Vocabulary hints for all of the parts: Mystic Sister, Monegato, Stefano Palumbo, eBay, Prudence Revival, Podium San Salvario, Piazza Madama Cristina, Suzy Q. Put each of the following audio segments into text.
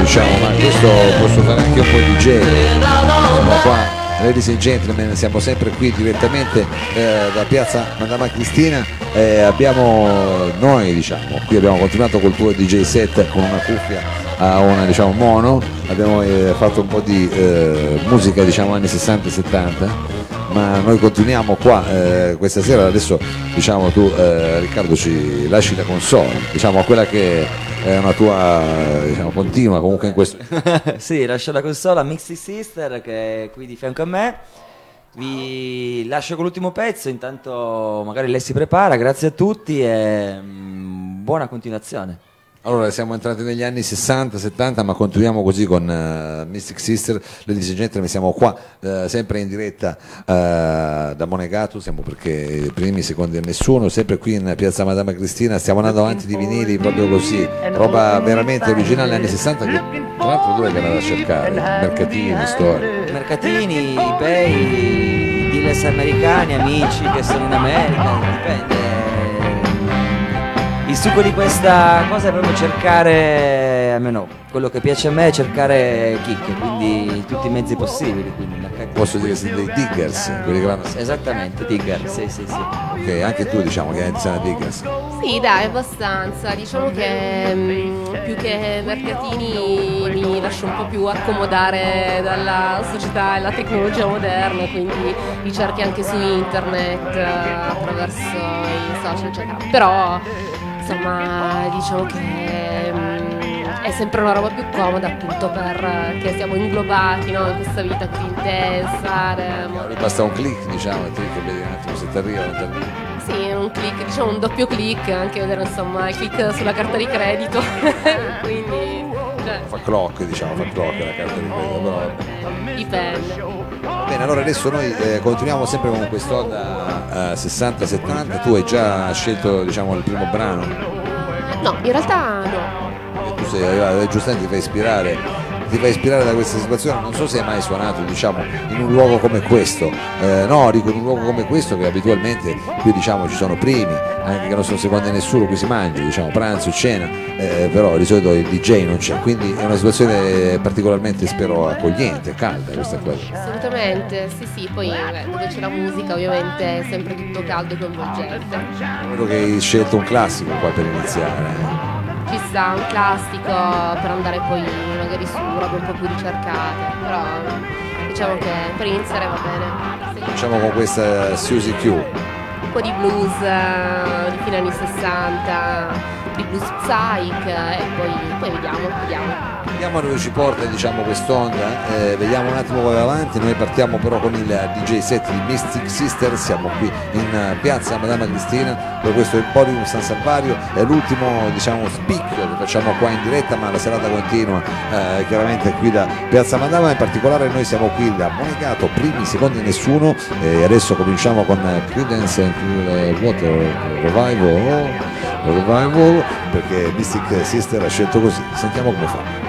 diciamo, ma questo posso fare anche un po' di genere, ma qua ladies and gentlemen siamo sempre qui direttamente da Piazza Madama Cristina, abbiamo noi diciamo qui abbiamo continuato col tour DJ set con una cuffia a una diciamo mono, abbiamo fatto un po' di musica diciamo anni 60 e 70, ma noi continuiamo qua questa sera. Adesso diciamo tu Riccardo ci lasci la console, diciamo quella che è una tua diciamo continua comunque in questo sì, lascio la console a Mystic Sister che è qui di fianco a me, vi lascio con l'ultimo pezzo, intanto magari lei si prepara. Grazie a tutti e buona continuazione. Allora, siamo entrati negli anni 60-70, ma continuiamo così con Mystic Sister. Ladies and gentlemen, siamo qua sempre in diretta da Monegato, siamo perché i primi, i secondi a nessuno, sempre qui in Piazza Madama Cristina, stiamo andando avanti di vinili proprio così, roba veramente originale anni 60, che tra l'altro dove andare a cercare? Mercatini, store. Mercatini, eBay, dealers americani, amici che sono in America, dipende. Il succo di questa cosa è proprio cercare, almeno quello che piace a me è cercare chicche, quindi tutti i mezzi possibili. Posso dire che siete dei diggers? Quelli che vanno... Esattamente, diggers, sì sì sì. Ok, anche tu diciamo che sei diggers? Sì dai, abbastanza, diciamo che più che mercatini mi lascio un po' più accomodare dalla società e la tecnologia moderna, quindi li cerchi anche su internet, attraverso i social eccetera, però insomma diciamo che è sempre una roba più comoda appunto perché siamo inglobati, no, in questa vita così intensa. Basta un click diciamo, ti vedi un attimo se ti arriva o non ti arriva. Sì, un click, diciamo un doppio click, anche vedere insomma il click sulla carta di credito, quindi cioè... Fa clock diciamo, fa clock la carta di credito, però dipende. Bene, allora adesso noi continuiamo sempre con quest'onda 60-70, tu hai già scelto diciamo il primo brano? No, in realtà no. Tu sei arrivato, giustamente ti fai ispirare da questa situazione. Non so se hai mai suonato diciamo in un luogo come questo, no dico in un luogo come questo che abitualmente qui diciamo ci sono primi, anche che non sono secondi a nessuno, qui si mangia diciamo pranzo, cena, però di solito il DJ non c'è, quindi è una situazione particolarmente spero accogliente, calda questa cosa. Assolutamente, sì sì, poi dove c'è la musica ovviamente è sempre tutto caldo e coinvolgente. Credo che hai scelto un classico qua per iniziare. Ci sta un classico per andare poi magari su robe un po' più ricercate, però diciamo che per iniziare va bene. Facciamo con questa Suzy Q. Un po' di blues di fine anni 60, di blues psych e poi vediamo. Vediamo dove ci porta diciamo quest'onda, vediamo un attimo come va avanti. Noi partiamo però con il DJ set di Mystic Sister, siamo qui in Piazza Madama Cristina per questo Podium San Salvario, è l'ultimo diciamo spicchio che facciamo qua in diretta, ma la serata continua chiaramente qui da Piazza Madama, in particolare noi siamo qui da Monegato, primi, secondi nessuno, e adesso cominciamo con Prudence Revival perché Mystic Sister ha scelto così, sentiamo come fa.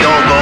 io voglio